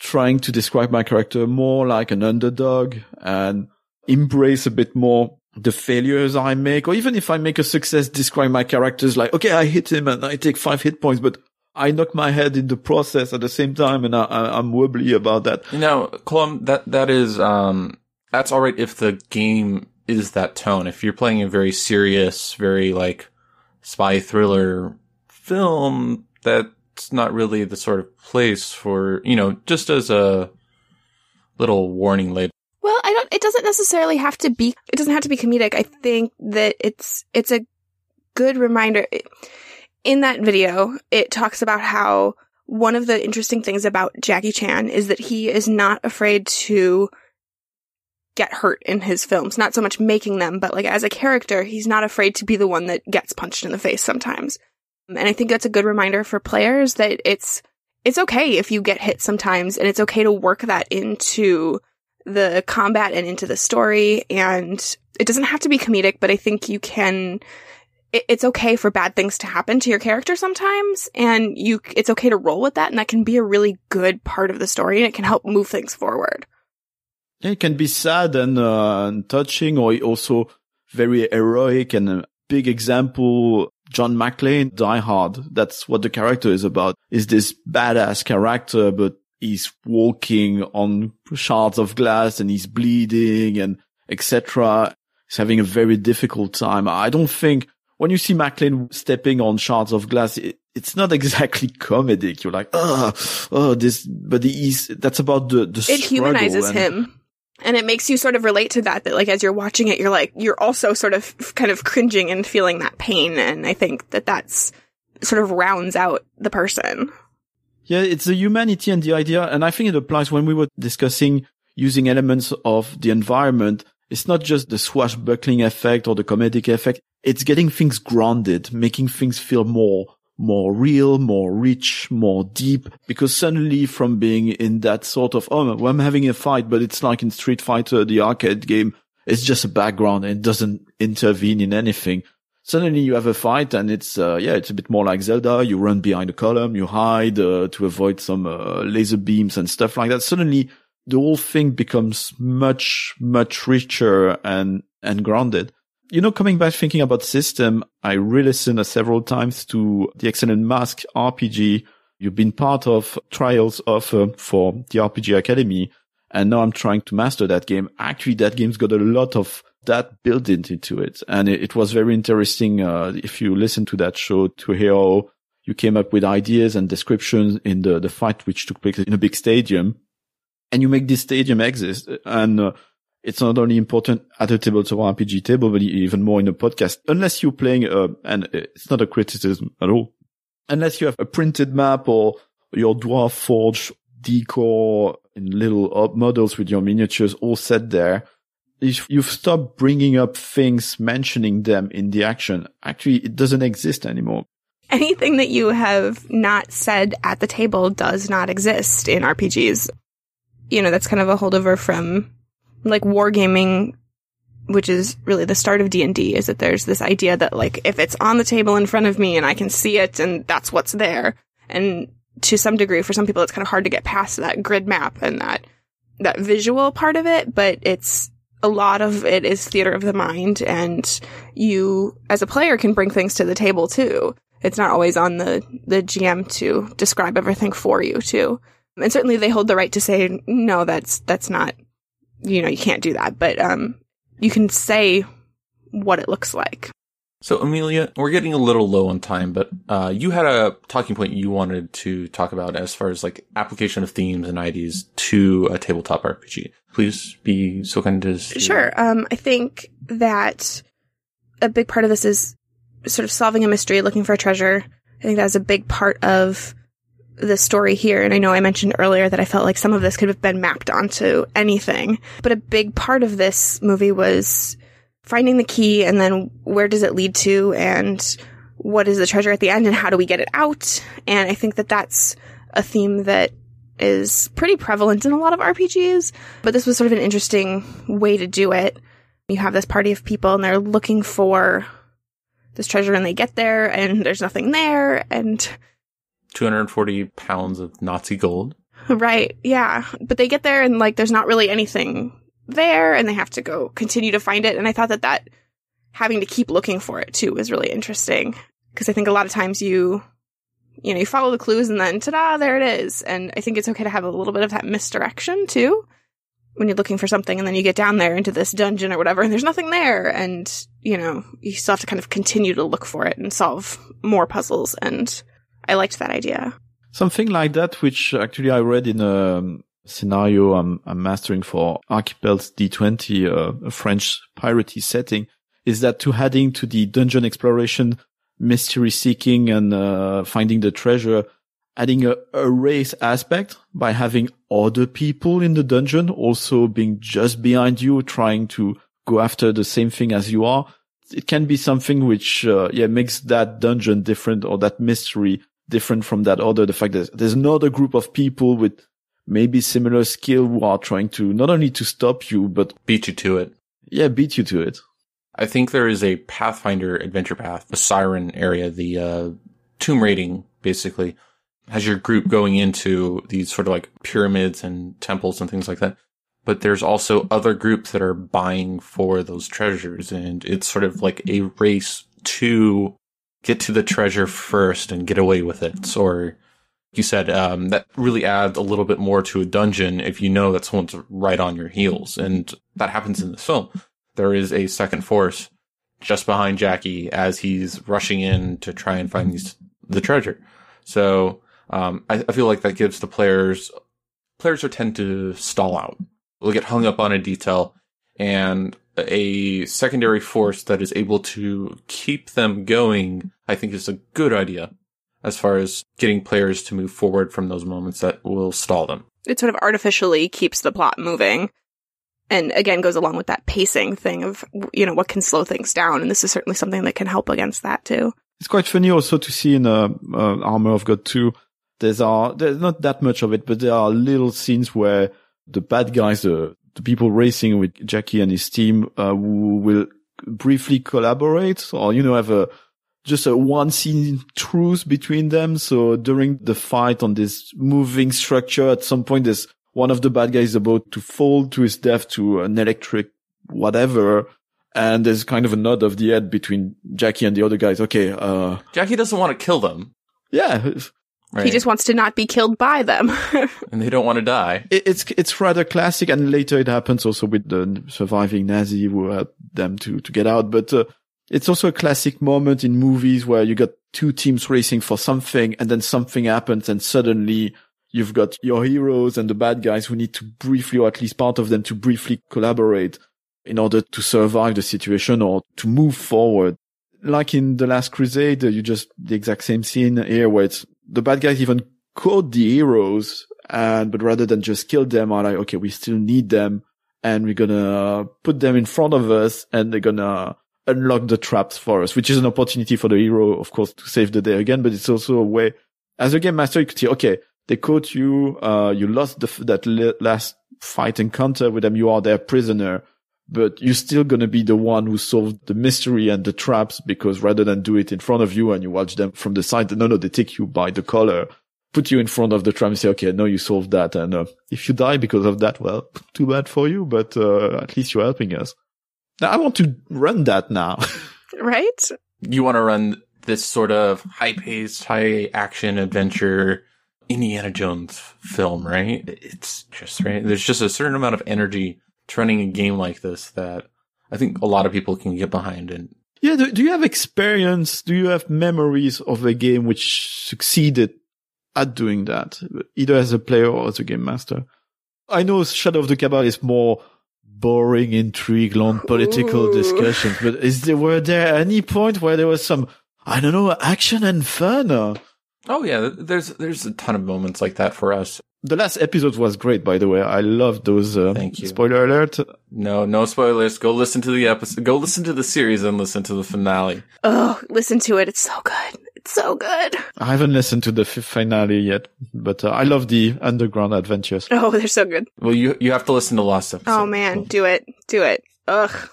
trying to describe my character more like an underdog and embrace a bit more the failures I make. Or even if I make a success, describe my characters like, okay, I hit him and I take 5 hit points, but I knock my head in the process at the same time, and I'm wibbly about that. Now, Colum, that is, that's all right if the game is that tone. If you're playing a very serious, very, like, spy thriller film, that's not really the sort of place for, you know, just as a little warning label. Well, it doesn't necessarily have to be, it doesn't have to be comedic. I think that it's a good reminder. In that video, it talks about how one of the interesting things about Jackie Chan is that he is not afraid to get hurt in his films. Not so much making them, but like as a character, he's not afraid to be the one that gets punched in the face sometimes. And I think that's a good reminder for players that it's okay if you get hit sometimes, and it's okay to work that into the combat and into the story. And it doesn't have to be comedic, but I think you can, it's okay for bad things to happen to your character sometimes, and it's okay to roll with that, and that can be a really good part of the story, and it can help move things forward. Yeah, it can be sad and touching, or also very heroic. And a big example, John McClane, Die Hard. That's what the character is about, is this badass character, but he's walking on shards of glass and he's bleeding and etc. He's having a very difficult time. I don't think when you see McClane stepping on shards of glass, it's not exactly comedic. You're like, this, but that's about the struggle. It humanizes him. And it makes you sort of relate to that like, as you're watching it, you're like, you're also sort of kind of cringing and feeling that pain. And I think that's sort of rounds out the person. Yeah, it's the humanity and the idea. And I think it applies when we were discussing using elements of the environment. It's not just the swashbuckling effect or the comedic effect. It's getting things grounded, making things feel more real, more rich, more deep, because suddenly from being in that sort of, oh, I'm having a fight, but it's like in Street Fighter, the arcade game, it's just a background and it doesn't intervene in anything. Suddenly you have a fight and it's a bit more like Zelda. You run behind a column, you hide to avoid some laser beams and stuff like that. Suddenly the whole thing becomes much, much richer and grounded. You know, coming back thinking about system, I re-listened several times to the excellent Mask RPG you've been part of trials of for the RPG Academy, and now I'm trying to master that game. Actually, that game's got a lot of that built into it, and it was very interesting if you listen to that show to hear how you came up with ideas and descriptions in the fight which took place in a big stadium, and you make this stadium exist, and it's not only important at a tabletop RPG table, but even more in a podcast. Unless you're playing, and it's not a criticism at all, unless you have a printed map or your dwarf forge decor in little models with your miniatures all set there, if you've stopped bringing up things, mentioning them in the action, actually it doesn't exist anymore. Anything that you have not said at the table does not exist in RPGs. You know, that's kind of a holdover from like wargaming, which is really the start of D&D, is that there's this idea that like, if it's on the table in front of me and I can see it and that's what's there. And to some degree, for some people, it's kind of hard to get past that grid map and that visual part of it, but it's a lot of it is theater of the mind. And you as a player can bring things to the table too. It's not always on the GM to describe everything for you too. And certainly they hold the right to say, no, that's not, you know, you can't do that, but you can say what it looks like. So, Amelia, we're getting a little low on time, but you had a talking point you wanted to talk about as far as, like, application of themes and ideas to a tabletop RPG. Please be so kind as... Sure. I think that a big part of this is sort of solving a mystery, looking for a treasure. I think that was a big part of the story here. And I know I mentioned earlier that I felt like some of this could have been mapped onto anything, but a big part of this movie was finding the key, and then where does it lead to, and what is the treasure at the end, and how do we get it out? And I think that that's a theme that is pretty prevalent in a lot of RPGs, but this was sort of an interesting way to do it. You have this party of people and they're looking for this treasure, and they get there and there's nothing there, and 240 pounds of Nazi gold. Right, yeah. But they get there and, like, there's not really anything there, and they have to go continue to find it. And I thought that having to keep looking for it, too, was really interesting. Because I think a lot of times you follow the clues and then, ta-da, there it is. And I think it's okay to have a little bit of that misdirection, too, when you're looking for something and then you get down there into this dungeon or whatever and there's nothing there. And, you know, you still have to kind of continue to look for it and solve more puzzles, and I liked that idea. Something like that, which actually I read in a scenario I'm mastering for Archipel's D20, a French piratey setting, is that to adding to the dungeon exploration, mystery seeking, and finding the treasure, adding a race aspect by having other people in the dungeon also being just behind you, trying to go after the same thing as you are. It can be something which makes that dungeon different, or that mystery different from that other. The fact that there's another group of people with maybe similar skill who are trying to not only to stop you, but beat you to it. Yeah, beat you to it. I think there is a Pathfinder adventure path, the Siren area, the tomb raiding, basically, has your group going into these sort of like pyramids and temples and things like that. But there's also other groups that are buying for those treasures, and it's sort of like a race to get to the treasure first and get away with it. Or you said that really adds a little bit more to a dungeon if you know that someone's right on your heels, and that happens in this film. There is a second force just behind Jackie as he's rushing in to try and find the treasure. So I feel like that gives the players tend to stall out. They'll get hung up on a detail, and a secondary force that is able to keep them going, I think, is a good idea as far as getting players to move forward from those moments that will stall them. It sort of artificially keeps the plot moving, and again goes along with that pacing thing of, you know, what can slow things down, and this is certainly something that can help against that too. It's quite funny also to see in Armour of God II, there's not that much of it, but there are little scenes where the bad guys, the people racing with Jackie and his team, who will briefly collaborate, or, you know, have just a one scene truce between them. So during the fight on this moving structure, at some point, there's one of the bad guys about to fall to his death to an electric whatever. And there's kind of a nod of the head between Jackie and the other guys. Okay. Jackie doesn't want to kill them. Yeah. Right. He just wants to not be killed by them. And they don't want to die. It's rather classic, and later it happens also with the surviving Nazi who helped them to get out. But it's also a classic moment in movies where you got two teams racing for something, and then something happens, and suddenly you've got your heroes and the bad guys who need to briefly, or at least part of them, to briefly collaborate in order to survive the situation or to move forward. Like in The Last Crusade, you just the exact same scene here where it's the bad guys even caught the heroes, but rather than just kill them, are like, okay, we still need them, and we're gonna put them in front of us, and they're gonna unlock the traps for us, which is an opportunity for the hero, of course, to save the day again, but it's also a way, as a game master, you could see, okay, they caught you, you lost that last fight encounter with them, you are their prisoner, but you're still gonna be the one who solved the mystery and the traps, because rather than do it in front of you and you watch them from the side, no, they take you by the collar, put you in front of the trap and say, okay, no, you solved that, and if you die because of that, well, too bad for you, but at least you're helping us. Now, I want to run that now. Right? You want to run this sort of high-paced, high-action adventure Indiana Jones film, right? It's just right. There's just a certain amount of energy running a game like this that I think a lot of people can get behind. And yeah, do you have experience? Do you have memories of a game which succeeded at doing that, either as a player or as a game master? I know Shadow of the Cabal is more boring intrigue, long political discussions, but were there any point where there was some, I don't know, action and fun? Oh yeah, there's a ton of moments like that for us. The last episode was great, by the way. I loved those. Thank you. Spoiler alert. No spoilers. Go listen to the episode. Go listen to the series and listen to the finale. Oh, listen to it. It's so good. It's so good. I haven't listened to the fifth finale yet, but I love the underground adventures. Oh, they're so good. Well, you have to listen to last episode. Oh man, do it. Ugh.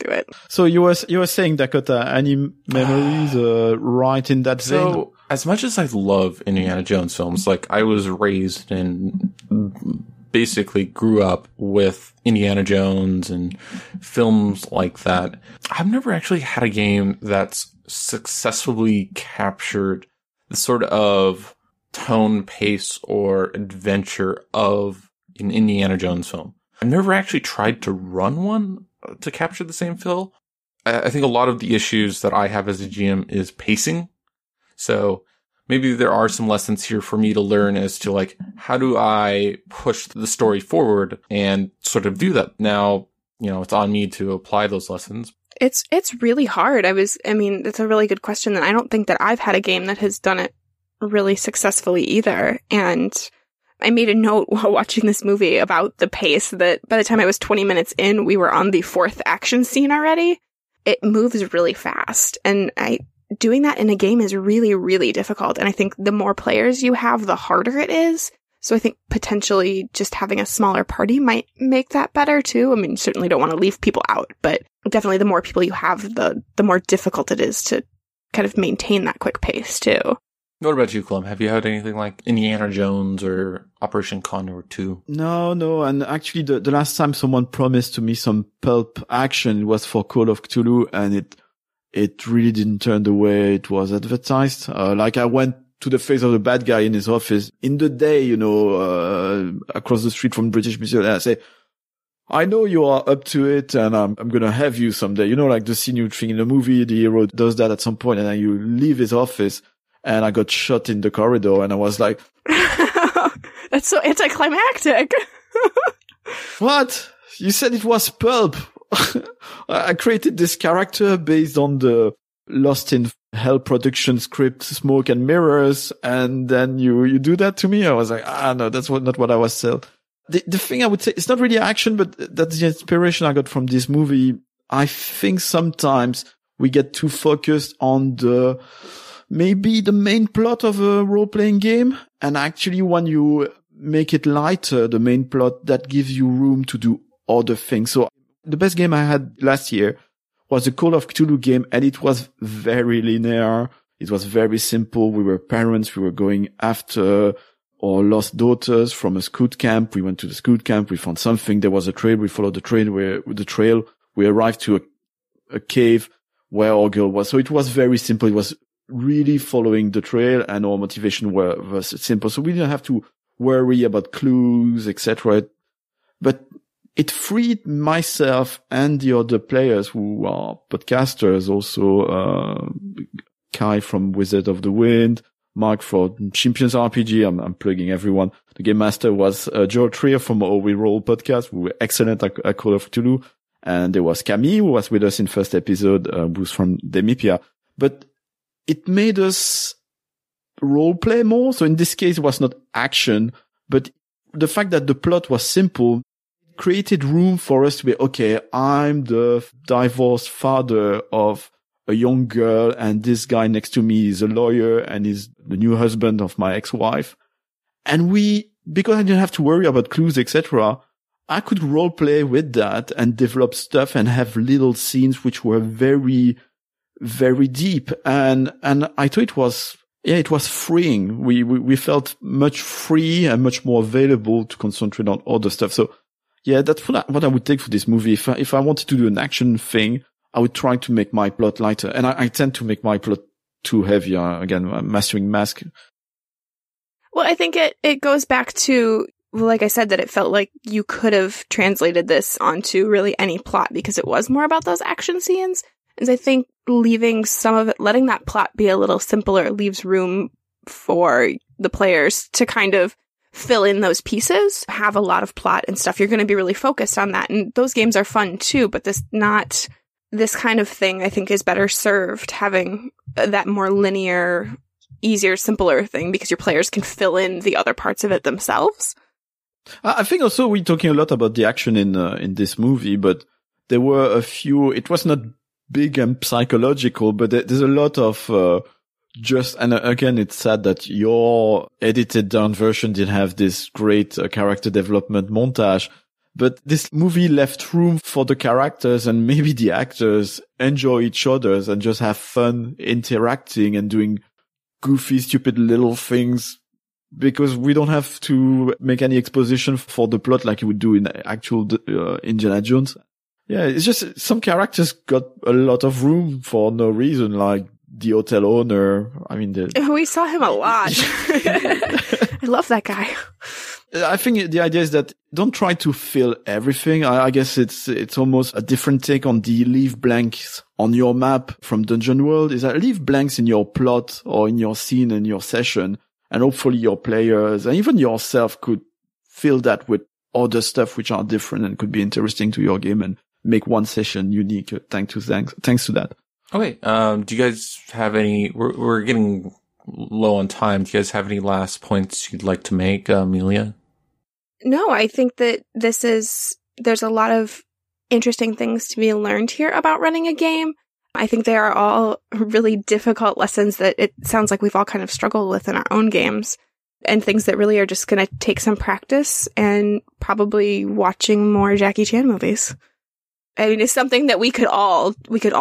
Do it. So you were saying, Dakota, any memories right in that vein? So as much as I love Indiana Jones films, like I was raised and basically grew up with Indiana Jones and films like that, I've never actually had a game that's successfully captured the sort of tone, pace, or adventure of an Indiana Jones film. I've never actually tried to run one to capture the same feel. I think a lot of the issues that I have as a GM is pacing. So maybe there are some lessons here for me to learn as to like, how do I push the story forward and sort of do that? Now, you know, it's on me to apply those lessons. It's really hard. I mean, it's a really good question, and I don't think that I've had a game that has done it really successfully either. And I made a note while watching this movie about the pace that by the time I was 20 minutes in, we were on the fourth action scene already. It moves really fast. And doing that in a game is really, really difficult. And I think the more players you have, the harder it is. So I think potentially just having a smaller party might make that better too. I mean, certainly don't want to leave people out, but definitely the more people you have, the more difficult it is to kind of maintain that quick pace too. What about you, Clum? Have you heard anything like Indiana Jones or Operation Condor 2? No. And actually the last time someone promised to me some pulp action was for Call of Cthulhu, and it really didn't turn the way it was advertised. I went to the face of the bad guy in his office in the day, across the street from British Museum. And I say, I know you are up to it, and I'm going to have you someday. Like the senior thing in the movie, the hero does that at some point, and then you leave his office, and I got shot in the corridor, and I was like... That's so anticlimactic. What? You said it was pulp. I created this character based on the Lost in Hell production script, Smoke and Mirrors, and then you do that to me? I was like, no, that's not what I was told. The thing I would say, it's not really action, but that's the inspiration I got from this movie. I think sometimes we get too focused on maybe the main plot of a role-playing game, and actually when you make it lighter, the main plot, that gives you room to do other things. So the best game I had last year was the Call of Cthulhu game, and it was very linear. It was very simple. We were parents. We were going after our lost daughters from a scout camp. We went to the scout camp. We found something. There was a trail. We followed the trail. We arrived to a cave where our girl was. So it was very simple. It was really following the trail, and our motivation was simple. So we didn't have to worry about clues, etc. But it freed myself and the other players who are podcasters, also Kai from Wizard of the Wind, Mark from Champions RPG. I'm plugging everyone. The Game Master was Joel Trier from Oh We Roll podcast. We were excellent at Call of Cthulhu. And there was Camille, who was with us in first episode, who's from Demipia. But it made us role play more. So in this case, it was not action, but the fact that the plot was simple created room for us to be, okay, I'm the divorced father of a young girl, and this guy next to me is a lawyer and is the new husband of my ex-wife. And because I didn't have to worry about clues, etc., I could role play with that and develop stuff and have little scenes which were very, very deep. And I thought it was freeing. We felt much free and much more available to concentrate on other stuff. So yeah, that's what I would take for this movie. If I wanted to do an action thing, I would try to make my plot lighter. And I tend to make my plot too heavy. Again, Mastering Mask. Well, I think it goes back to, like I said, that it felt like you could have translated this onto really any plot because it was more about those action scenes. And I think leaving some of it, letting that plot be a little simpler, leaves room for the players to kind of fill in those pieces, have a lot of plot and stuff. You're going to be really focused on that. And those games are fun too, but this kind of thing I think is better served having that more linear, easier, simpler thing because your players can fill in the other parts of it themselves. I think also we're talking a lot about the action in this movie, but there were a few, it was not big and psychological, but there's a lot of, and again, it's sad that your edited down version didn't have this great character development montage, but this movie left room for the characters and maybe the actors enjoy each other's and just have fun interacting and doing goofy, stupid little things, because we don't have to make any exposition for the plot like you would do in actual Indiana Jones. Yeah, it's just some characters got a lot of room for no reason, like the hotel owner. I mean, we saw him a lot. I love that guy. I think the idea is that don't try to fill everything. I guess it's almost a different take on the leave blanks on your map from Dungeon World. Is that leave blanks in your plot or in your scene and your session, and hopefully your players and even yourself could fill that with other stuff which are different and could be interesting to your game and make one session unique. Thanks to that. Okay, do you guys have any? We're getting low on time. Do you guys have any last points you'd like to make, Amelia? No, I think that there's a lot of interesting things to be learned here about running a game. I think they are all really difficult lessons that it sounds like we've all kind of struggled with in our own games, and things that really are just going to take some practice and probably watching more Jackie Chan movies. I mean, it's something that we could all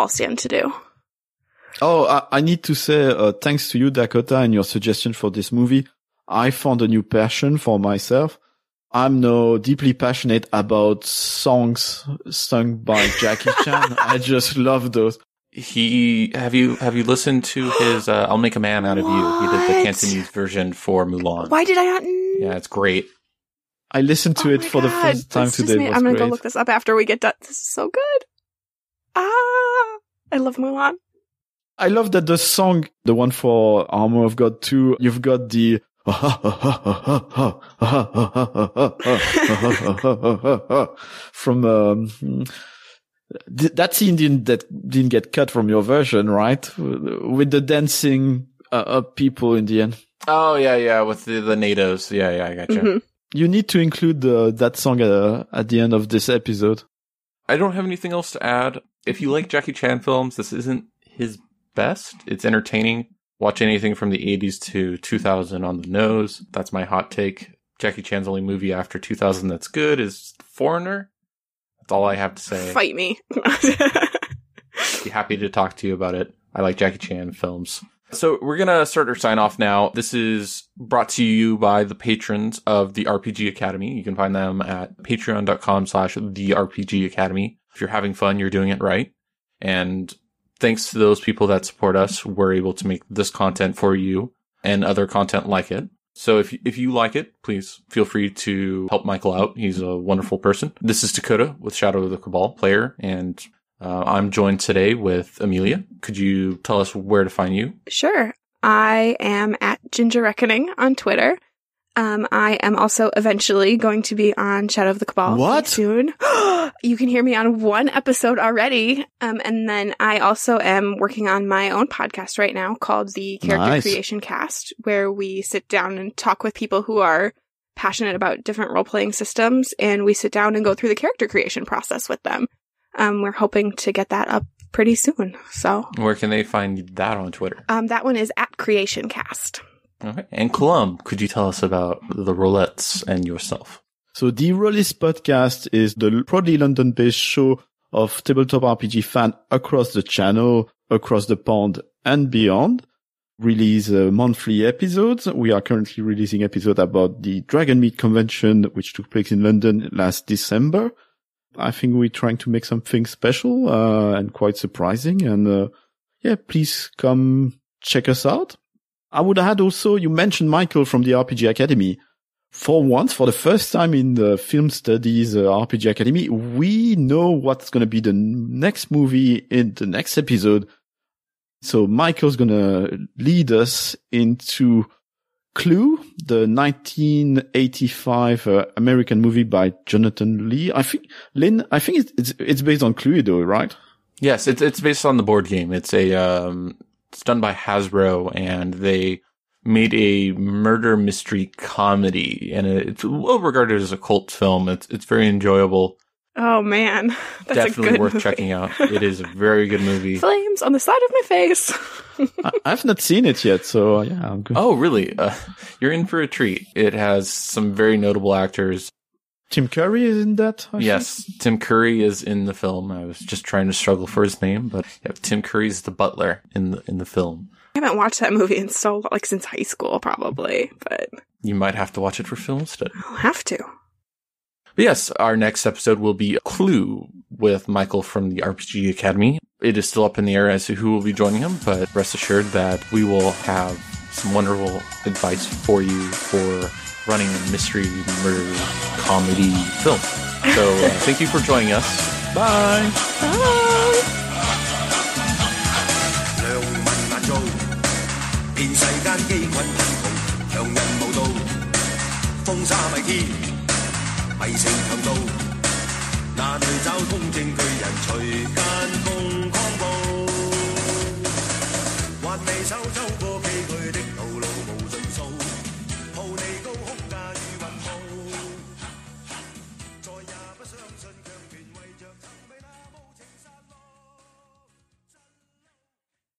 stand to do. Oh, I need to say thanks to you, Dakota, and your suggestion for this movie. I found a new passion for myself. I'm now deeply passionate about songs sung by Jackie Chan. I just love those. Have you listened to his I'll Make a Man Out of You? He did the Cantonese version for Mulan. Why did I not? Yeah, it's great. I listened to it for the first time today. I'm going to go look this up after we get done. This is so good. Ah, I love Mulan. I love that the song, the one for Armour of God II, you've got the from that's the Indian that didn't get cut from your version, right? With the dancing people in the end. Oh yeah, with the natives. Yeah, I got you. Mm-hmm. You need to include that song at the end of this episode. I don't have anything else to add. If you like Jackie Chan films, this isn't his best. It's entertaining. Watch anything from the 80s to 2000 on the nose. That's my hot take. Jackie Chan's only movie after 2000 that's good is Foreigner. That's all I have to say. Fight me. Be happy to talk to you about it. I like Jackie Chan films. So we're going to start our sign off now. This is brought to you by the patrons of the RPG Academy. You can find them at patreon.com/the RPG Academy. If you're having fun, you're doing it right. And thanks to those people that support us, we're able to make this content for you and other content like it. So if you like it, please feel free to help Michael out. He's a wonderful person. This is Dakota with Shadow of the Cabal, player, and I'm joined today with Amelia. Could you tell us where to find you? Sure. I am at Ginger Reckoning on Twitter. I am also eventually going to be on Shadow of the Cabal soon. You can hear me on one episode already. And then I also am working on my own podcast right now called the Character Creation Cast, where we sit down and talk with people who are passionate about different role-playing systems, and we sit down and go through the character creation process with them. We're hoping to get that up pretty soon. So, where can they find that on Twitter? That one is at Creation Cast. Okay. And Colum, could you tell us about the Roulettes and yourself? So the Roulettes podcast is the proudly London-based show of tabletop RPG fans across the channel, across the pond, and beyond. Release monthly episodes. We are currently releasing episode about the Dragon Meat Convention, which took place in London last December. I think we're trying to make something special and quite surprising. And please come check us out. I would add also, you mentioned Michael from the RPG Academy. For once, for the first time in the Film Studies RPG Academy, we know what's going to be the next movie in the next episode. So Michael's going to lead us into Clue, the 1985 American movie by Jonathan Lee. I think it's based on Cluedo, right? Yes, it's based on the board game. It's a It's done by Hasbro, and they made a murder mystery comedy, and it's well regarded as a cult film. It's very enjoyable. Oh man, that's definitely a good worth movie. Checking out. It is a very good movie. Flames on the side of my face. I've not seen it yet, so yeah, I'm good. Oh really? You're in for a treat. It has some very notable actors. Tim Curry is in that? Yes, Tim Curry is in the film. I was just trying to struggle for his name, but yeah, Tim Curry's the butler in the film. I haven't watched that movie in so long, like since high school probably, but you might have to watch it for film study. I'll have to. But yes, our next episode will be Clue with Michael from the RPG Academy. It is still up in the air as to who will be joining him, but rest assured that we will have some wonderful advice for you for running a mystery murder comedy film. So thank you for joining us. Bye. Bye.兩文壓造遍世間機運同強人無道風沙迷天迷城強盜那裏找公正巨人隨間共狂暴還未收周